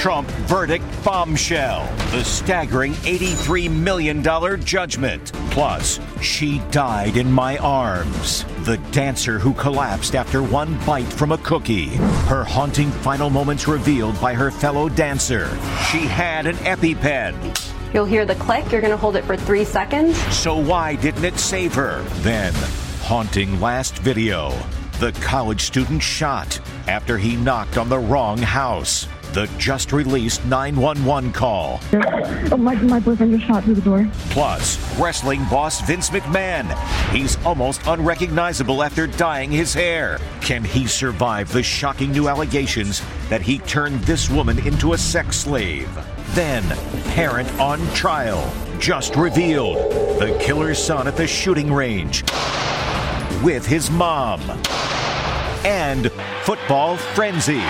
Trump verdict bombshell. The staggering $83 million judgment. Plus, she died in my arms. The dancer who collapsed after one bite from a cookie. Her haunting final moments revealed by her fellow dancer. She had an EpiPen. You'll hear the click. You're going to hold it for 3 seconds. So why didn't it save her? Then, haunting last video. The college student shot after he knocked on the wrong house. The just-released 911 call. My boyfriend just shot through the door. Plus, wrestling boss Vince McMahon. He's almost unrecognizable after dyeing his hair. Can he survive the shocking new allegations that he turned this woman into a sex slave? Then, parent on trial. Just revealed. The killer's son at the shooting range. With his mom. And football frenzy.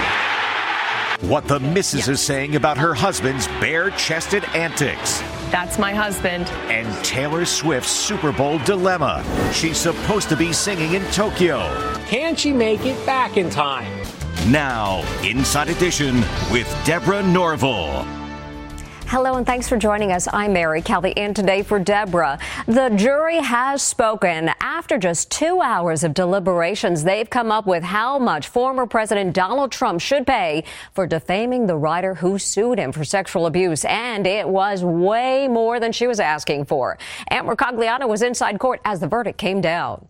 What the missus is saying about her husband's bare-chested antics. That's my husband. And Taylor Swift's Super Bowl dilemma. She's supposed to be singing in Tokyo. Can she make it back in time? Now, Inside Edition with Deborah Norville. Hello, and thanks for joining us. I'm Mary Kelly, and today for Deborah. The jury has spoken. After just 2 hours of deliberations, they've come up with how much former President Donald Trump should pay for defaming the writer who sued him for sexual abuse, and it was way more than she was asking for. Amber Cogliano was inside court as the verdict came down.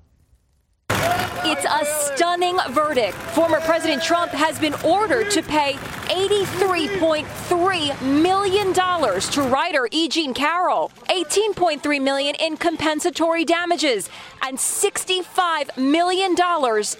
It's a stunning verdict. Former President Trump has been ordered to pay $83.3 million to writer E. Jean Carroll, $18.3 million in compensatory damages, and $65 million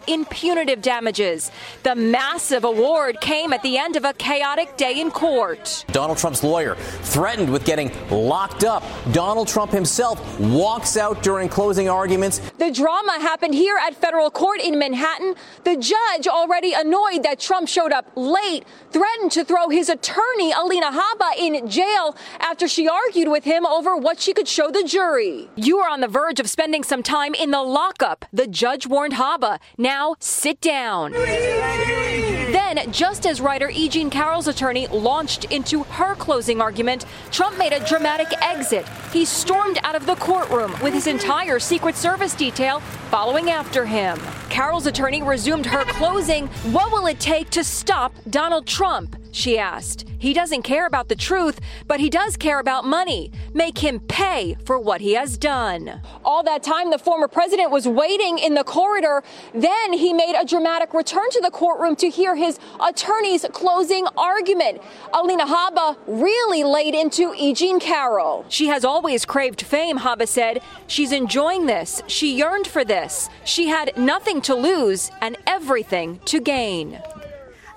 in punitive damages. The massive award came at the end of a chaotic day in court. Donald Trump's lawyer threatened with getting locked up. Donald Trump himself walks out during closing arguments. The drama happened here at federal court in Manhattan. The judge, already annoyed that Trump showed up late, threatened to throw his attorney, Alina Habba, in jail after she argued with him over what she could show the jury. You are on the verge of spending some time in the lockup, the judge warned Habba. Now sit down. Then, just as writer E. Jean Carroll's attorney launched into her closing argument, Trump made a dramatic exit. He stormed out of the courtroom with his entire Secret Service detail following after him. Carroll's attorney resumed her closing. What will it take to stop Donald Trump? She asked. He doesn't care about the truth, but he does care about money. Make him pay for what he has done. All that time, the former president was waiting in the corridor. Then he made a dramatic return to the courtroom to hear his attorney's closing argument. Alina Habba really laid into E. Jean Carroll. She has always craved fame, Habba said. She's enjoying this. She yearned for this. She had nothing to lose and everything to gain.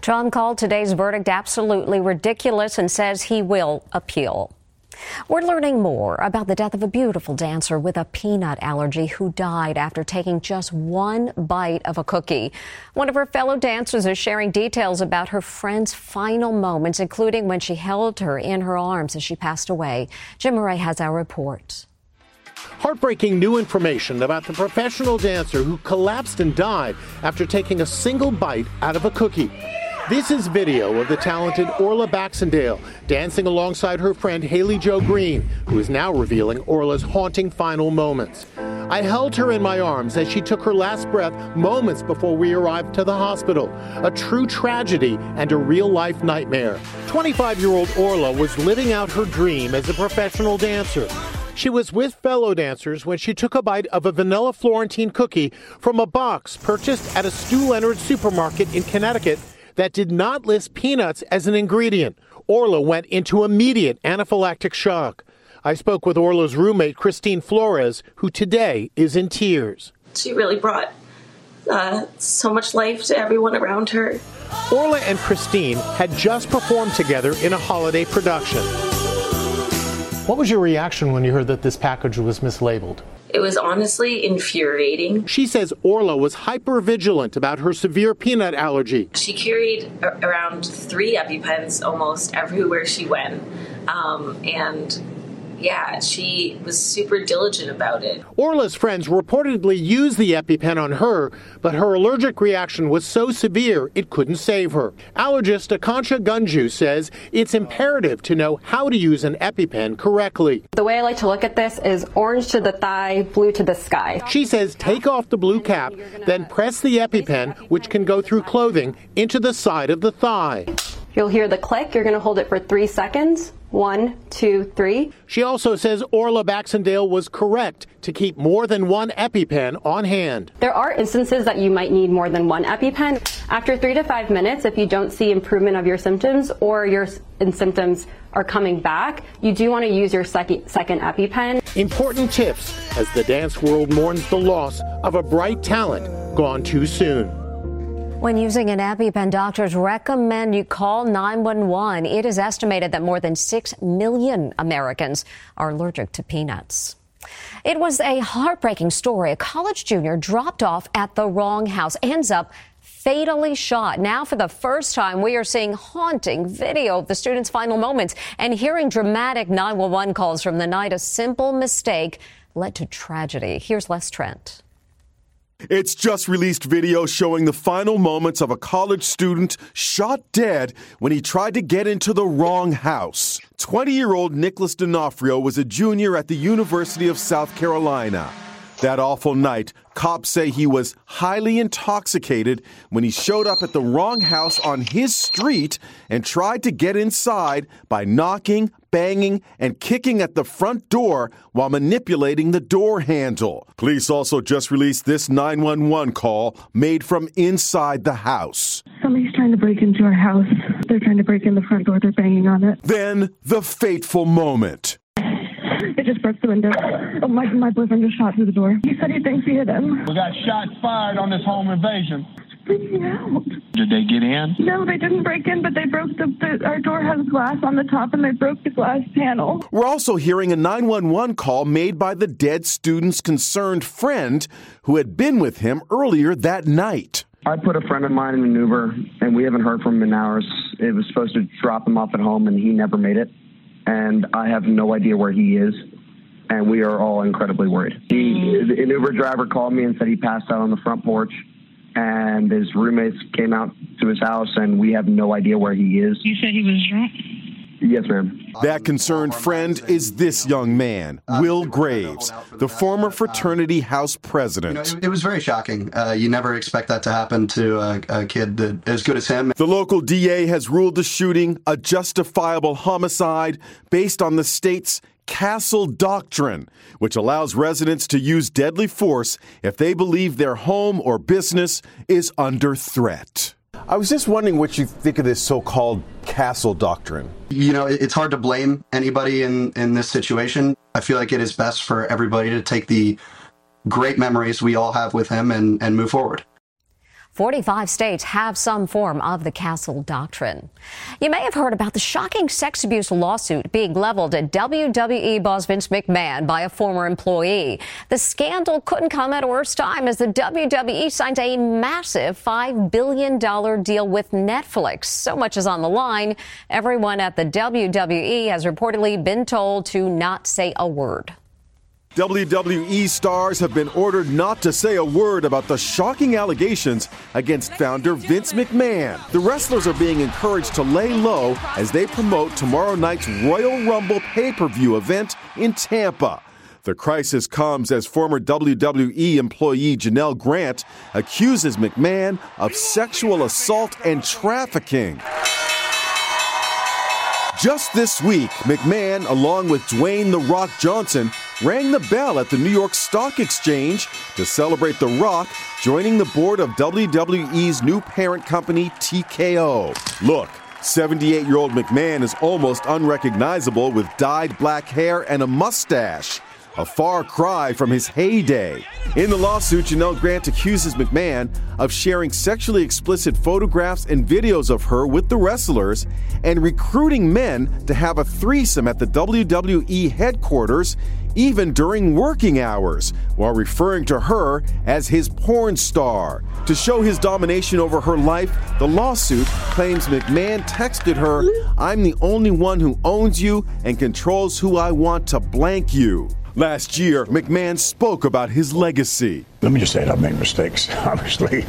Trump called today's verdict absolutely ridiculous and says he will appeal. We're learning more about the death of a beautiful dancer with a peanut allergy who died after taking just one bite of a cookie. One of her fellow dancers is sharing details about her friend's final moments, including when she held her in her arms as she passed away. Jim Murray has our report. Heartbreaking new information about the professional dancer who collapsed and died after taking a single bite out of a cookie. This is video of the talented Orla Baxendale dancing alongside her friend Haley Joe Green, who is now revealing Orla's haunting final moments. I held her in my arms as she took her last breath moments before we arrived to the hospital. A true tragedy and a real-life nightmare. 25-year-old Orla was living out her dream as a professional dancer. She was with fellow dancers when she took a bite of a vanilla Florentine cookie from a box purchased at a Stu Leonard supermarket in Connecticut that did not list peanuts as an ingredient. Orla went into immediate anaphylactic shock. I spoke with Orla's roommate, Christine Flores, who today is in tears. She really brought so much life to everyone around her. Orla and Christine had just performed together in a holiday production. What was your reaction when you heard that this package was mislabeled? It was honestly infuriating. She says Orla was hypervigilant about her severe peanut allergy. She carried around 3 EpiPens almost everywhere she went. Yeah, she was super diligent about it. Orla's friends reportedly used the EpiPen on her, but her allergic reaction was so severe it couldn't save her. Allergist Akancha Gunju says it's imperative to know how to use an EpiPen correctly. The way I like to look at this is orange to the thigh, blue to the sky. She says take off the blue cap, then press the EpiPen, which can go through clothing, into the side of the thigh. You'll hear the click. You're going to hold it for 3 seconds. 1, 2, 3. She also says Orla Baxendale was correct to keep more than one EpiPen on hand. There are instances that you might need more than one EpiPen. After 3 to 5 minutes, if you don't see improvement of your symptoms or your symptoms are coming back, you do want to use your second EpiPen. Important tips as the dance world mourns the loss of a bright talent gone too soon. When using an EpiPen, doctors recommend you call 911. It is estimated that more than 6 million Americans are allergic to peanuts. It was a heartbreaking story. A college junior dropped off at the wrong house, ends up fatally shot. Now, for the first time, we are seeing haunting video of the student's final moments and hearing dramatic 911 calls from the night. A simple mistake led to tragedy. Here's Les Trent. It's just released video showing the final moments of a college student shot dead when he tried to get into the wrong house. 20-year-old Nicholas D'Onofrio was a junior at the University of South Carolina. That awful night, cops say he was highly intoxicated when he showed up at the wrong house on his street and tried to get inside by knocking, banging, and kicking at the front door while manipulating the door handle. Police also just released this 911 call made from inside the house. Somebody's trying to break into our house. They're trying to break in the front door. They're banging on it. Then the fateful moment. It just broke the window. Oh, my boyfriend just shot through the door. He said he thinks he hit him. We got shots fired on this home invasion. Freaking out. Did they get in? No, they didn't break in, but they broke our door has glass on the top, and they broke the glass panel. We're also hearing a 911 call made by the dead student's concerned friend who had been with him earlier that night. I put a friend of mine in an Uber, and we haven't heard from him in hours. It was supposed to drop him off at home, and he never made it. And I have no idea where he is, and we are all incredibly worried. An Uber driver called me and said he passed out on the front porch, and his roommates came out to his house, and we have no idea where he is. You said he was drunk? Yes, ma'am. That concerned friend is this young man, Will Graves, the former fraternity house president. You know, it was very shocking. You never expect that to happen to a kid that, as good as him. The local DA has ruled the shooting a justifiable homicide based on the state's Castle Doctrine, which allows residents to use deadly force if they believe their home or business is under threat. I was just wondering what you think of this so-called Castle Doctrine. You know, it's hard to blame anybody in this situation. I feel like it is best for everybody to take the great memories we all have with him and move forward. 45 states have some form of the Castle Doctrine. You may have heard about the shocking sex abuse lawsuit being leveled at WWE boss Vince McMahon by a former employee. The scandal couldn't come at a worse time as the WWE signed a massive $5 billion deal with Netflix. So much is on the line. Everyone at the WWE has reportedly been told to not say a word. WWE stars have been ordered not to say a word about the shocking allegations against founder Vince McMahon. The wrestlers are being encouraged to lay low as they promote tomorrow night's Royal Rumble pay-per-view event in Tampa. The crisis comes as former WWE employee Janelle Grant accuses McMahon of sexual assault and trafficking. Just this week, McMahon, along with Dwayne The Rock Johnson, rang the bell at the New York Stock Exchange to celebrate The Rock joining the board of WWE's new parent company, TKO. Look, 78-year-old McMahon is almost unrecognizable with dyed black hair and a mustache, a far cry from his heyday. In the lawsuit, Janelle Grant accuses McMahon of sharing sexually explicit photographs and videos of her with the wrestlers and recruiting men to have a threesome at the WWE headquarters, even during working hours, while referring to her as his porn star. To show his domination over her life, the lawsuit claims McMahon texted her, "I'm the only one who owns you and controls who I want to blank you." Last year, McMahon spoke about his legacy. Let me just say that I've made mistakes, obviously,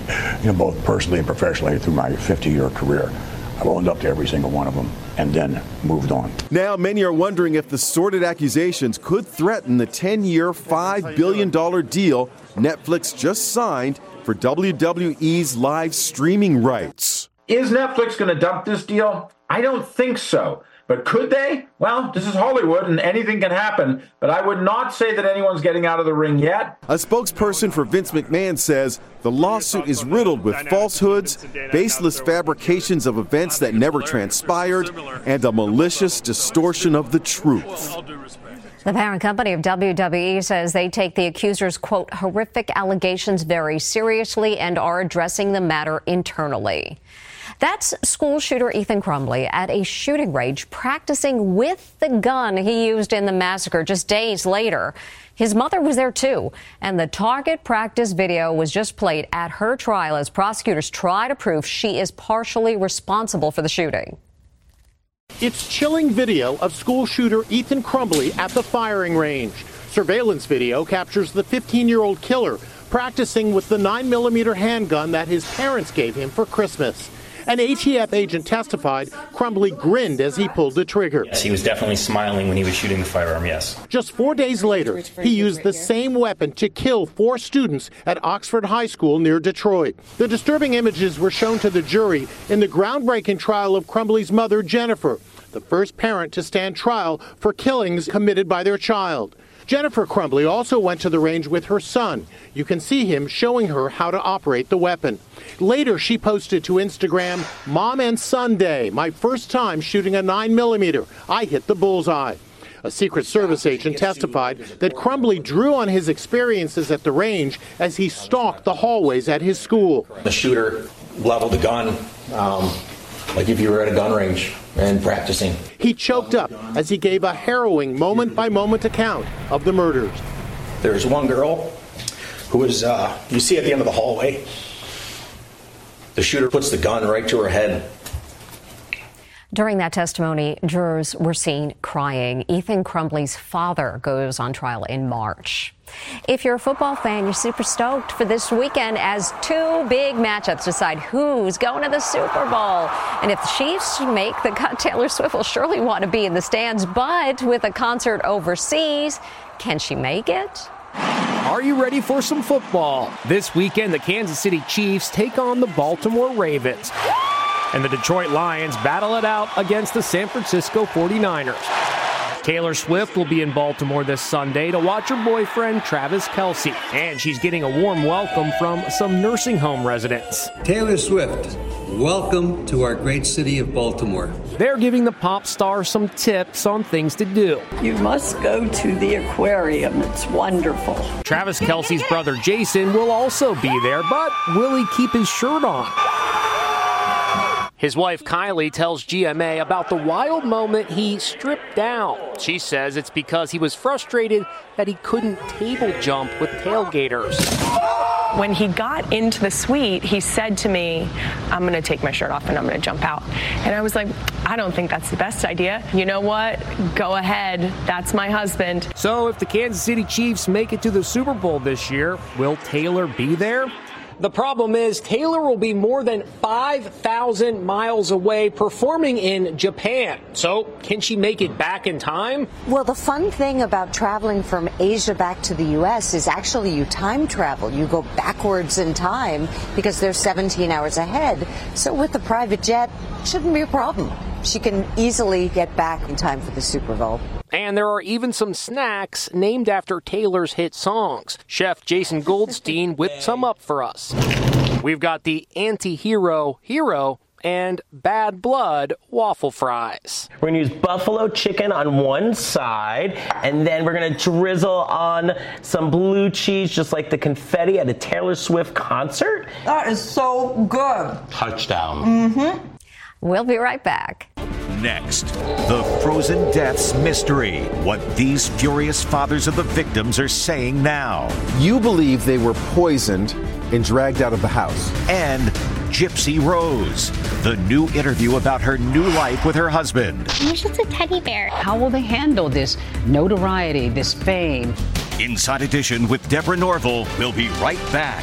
both personally and professionally through my 50-year career. I've owned up to every single one of them and then moved on. Now many are wondering if the sordid accusations could threaten the 10-year, $5 billion deal Netflix just signed for WWE's live streaming rights. Is Netflix going to dump this deal? I don't think so. But could they? Well, this is Hollywood and anything can happen, but I would not say that anyone's getting out of the ring yet. A spokesperson for Vince McMahon says the lawsuit is riddled with falsehoods, baseless fabrications of events that never transpired, and a malicious distortion of the truth. The parent company of WWE says they take the accusers' quote, horrific allegations very seriously and are addressing the matter internally. That's school shooter Ethan Crumbley at a shooting range practicing with the gun he used in the massacre just days later. His mother was there too, and the target practice video was just played at her trial as prosecutors try to prove she is partially responsible for the shooting. It's chilling video of school shooter Ethan Crumbley at the firing range. Surveillance video captures the 15-year-old killer practicing with the 9mm handgun that his parents gave him for Christmas. An ATF agent testified Crumbley grinned as he pulled the trigger. Yes, he was definitely smiling when he was shooting the firearm, yes. Just 4 days later, he used the same weapon to kill 4 students at Oxford High School near Detroit. The disturbing images were shown to the jury in the groundbreaking trial of Crumbley's mother, Jennifer, the first parent to stand trial for killings committed by their child. Jennifer Crumbley also went to the range with her son. You can see him showing her how to operate the weapon. Later, she posted to Instagram, "Mom and Son Day, my first time shooting a 9mm. I hit the bullseye." A Secret Service agent testified that Crumbley drew on his experiences at the range as he stalked the hallways at his school. The shooter leveled the gun, like if you were at a gun range and practicing. He choked up as he gave a harrowing moment-by-moment account of the murders. There's one girl who was, you see at the end of the hallway, the shooter puts the gun right to her head. During that testimony, jurors were seen crying. Ethan Crumbley's father goes on trial in March. If you're a football fan, you're super stoked for this weekend as 2 big matchups decide who's going to the Super Bowl. And if the Chiefs make the cut, Taylor Swift will surely want to be in the stands. But with a concert overseas, can she make it? Are you ready for some football? This weekend, the Kansas City Chiefs take on the Baltimore Ravens. And the Detroit Lions battle it out against the San Francisco 49ers. Taylor Swift will be in Baltimore this Sunday to watch her boyfriend Travis Kelce, and she's getting a warm welcome from some nursing home residents. Taylor Swift, welcome to our great city of Baltimore. They're giving the pop star some tips on things to do. You must go to the aquarium. It's wonderful. Travis Kelce's brother Jason will also be there, but will he keep his shirt on? His wife, Kylie, tells GMA about the wild moment he stripped down. She says it's because he was frustrated that he couldn't table jump with tailgaters. When he got into the suite, he said to me, I'm going to take my shirt off and I'm going to jump out. And I was like, I don't think that's the best idea. You know what? Go ahead. That's my husband. So if the Kansas City Chiefs make it to the Super Bowl this year, will Taylor be there? The problem is Taylor will be more than 5,000 miles away performing in Japan. So can she make it back in time? Well, the fun thing about traveling from Asia back to the U.S. is actually you time travel. You go backwards in time because they're 17 hours ahead. So with the private jet, shouldn't be a problem. She can easily get back in time for the Super Bowl. And there are even some snacks named after Taylor's hit songs. Chef Jason Goldstein whipped some up for us. We've got the anti-hero, hero, and bad blood waffle fries. We're going to use buffalo chicken on one side, and then we're going to drizzle on some blue cheese, just like the confetti at a Taylor Swift concert. That is so good. Touchdown. Mm-hmm. We'll be right back. Next, the frozen deaths mystery. What these furious fathers of the victims are saying now. You believe they were poisoned and dragged out of the house. And Gypsy Rose, the new interview about her new life with her husband. I'm just a teddy bear. How will they handle this notoriety, this fame? Inside Edition with Deborah Norville. We'll be right back.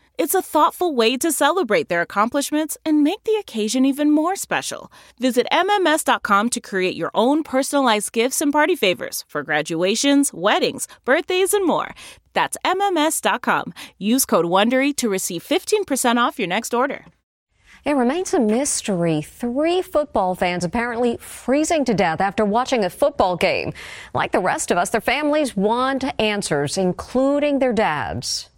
It's a thoughtful way to celebrate their accomplishments and make the occasion even more special. Visit MMS.com to create your own personalized gifts and party favors for graduations, weddings, birthdays, and more. That's MMS.com. Use code WONDERY to receive 15% off your next order. It remains a mystery. 3 football fans apparently freezing to death after watching a football game. Like the rest of us, their families want answers, including their dads.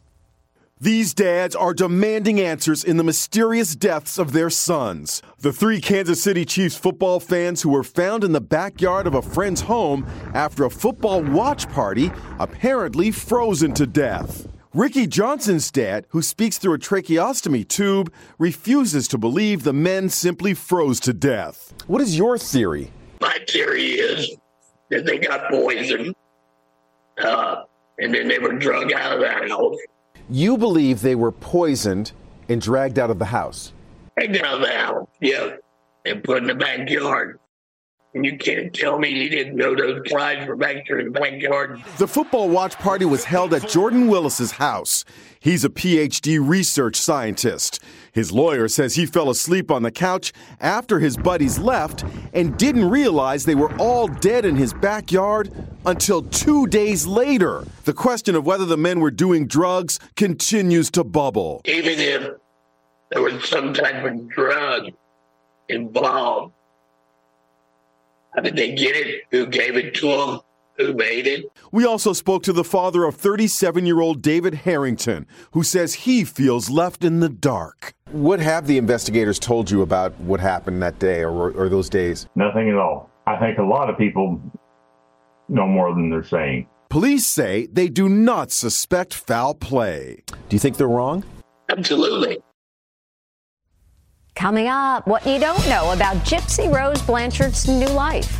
These dads are demanding answers in the mysterious deaths of their sons. The 3 Kansas City Chiefs football fans who were found in the backyard of a friend's home after a football watch party, apparently frozen to death. Ricky Johnson's dad, who speaks through a tracheostomy tube, refuses to believe the men simply froze to death. What is your theory? My theory is that they got poisoned, and then they were drug out of the house. You believe they were poisoned and dragged out of the house. Dragged out of the house, yeah, and put in the backyard. And you can't tell me you didn't know those flies were back there in the backyard. The football watch party was held at Jordan Willis's house. He's a Ph.D. research scientist. His lawyer says he fell asleep on the couch after his buddies left and didn't realize they were all dead in his backyard until 2 days later. The question of whether the men were doing drugs continues to bubble. Even if there was some type of drug involved, how did they get it? Who gave it to them? Who made it? We also spoke to the father of 37-year-old David Harrington, who says he feels left in the dark. What have the investigators told you about what happened that day or those days? Nothing at all. I think a lot of people know more than they're saying. Police say they do not suspect foul play. Do you think they're wrong? Absolutely. Coming up, what you don't know about Gypsy Rose Blanchard's new life.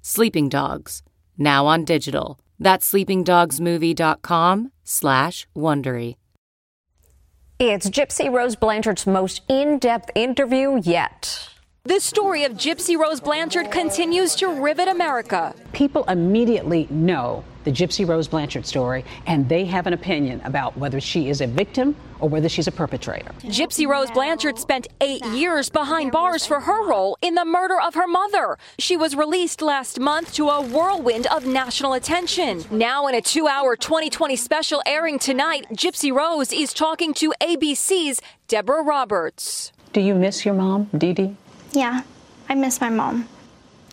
Sleeping Dogs, now on digital. That's sleepingdogsmovie.com/Wondery. It's Gypsy Rose Blanchard's most in-depth interview yet. The story of Gypsy Rose Blanchard continues to rivet America. People immediately know the Gypsy Rose Blanchard story, and they have an opinion about whether she is a victim or whether she's a perpetrator. Gypsy Rose Blanchard spent 8 years behind bars for her role in the murder of her mother. She was released last month to a whirlwind of national attention. Now in a two-hour 2020 special airing tonight, Gypsy Rose is talking to ABC's Deborah Roberts. Do you miss your mom, Dee Dee? Yeah, I miss my mom.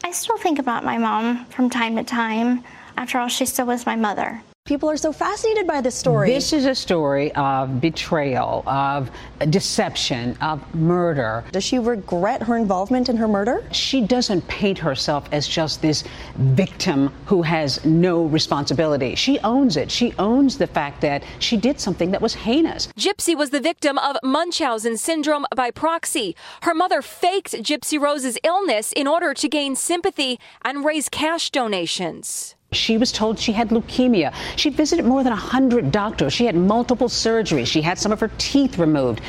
I still think about my mom from time to time. After all, she still was my mother. People are so fascinated by this story. This is a story of betrayal, of deception, of murder. Does she regret her involvement in her murder? She doesn't paint herself as just this victim who has no responsibility. She owns it. She owns the fact that she did something that was heinous. Gypsy was the victim of Munchausen syndrome by proxy. Her mother faked Gypsy Rose's illness in order to gain sympathy and raise cash donations. She was told she had leukemia. She visited more than 100 doctors. She had multiple surgeries. She had some of her teeth removed.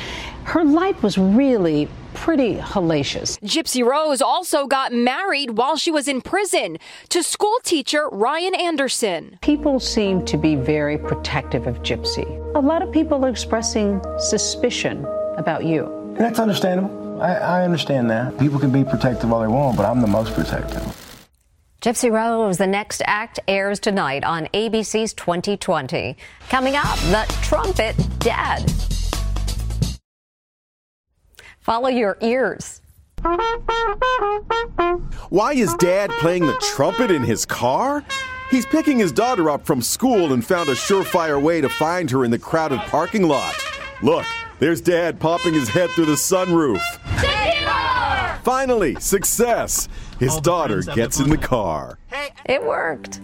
Her life was really pretty hellacious. Gypsy Rose also got married while she was in prison to school teacher Ryan Anderson. People seem to be very protective of Gypsy. A lot of people are expressing suspicion about you. That's understandable. I understand that. People can be protective all they want, but I'm the most protective. Gypsy Rose, the next act, airs tonight on ABC's 2020. Coming up, the trumpet dad. Follow your ears. Why is dad playing the trumpet in his car? He's picking his daughter up from school and found a surefire way to find her in the crowded parking lot. Look, there's dad popping his head through the sunroof. Finally, success. His daughter gets in the car. It worked.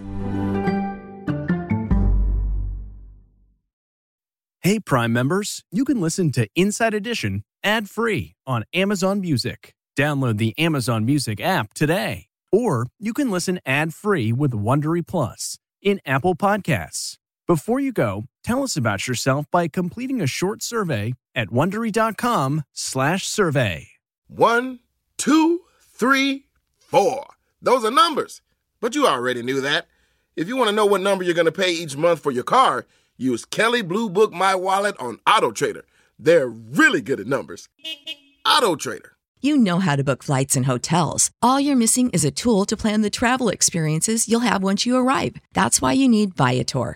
Hey, Prime members, you can listen to Inside Edition ad-free on Amazon Music. Download the Amazon Music app today. Or you can listen ad-free with Wondery Plus in Apple Podcasts. Before you go, tell us about yourself by completing a short survey at Wondery.com/survey. 1, 2, 3, 4. Those are numbers, but you already knew that. If you want to know what number you're going to pay each month for your car, use Kelley Blue Book My Wallet on AutoTrader. They're really good at numbers. AutoTrader. You know how to book flights and hotels. All you're missing is a tool to plan the travel experiences you'll have once you arrive. That's why you need Viator.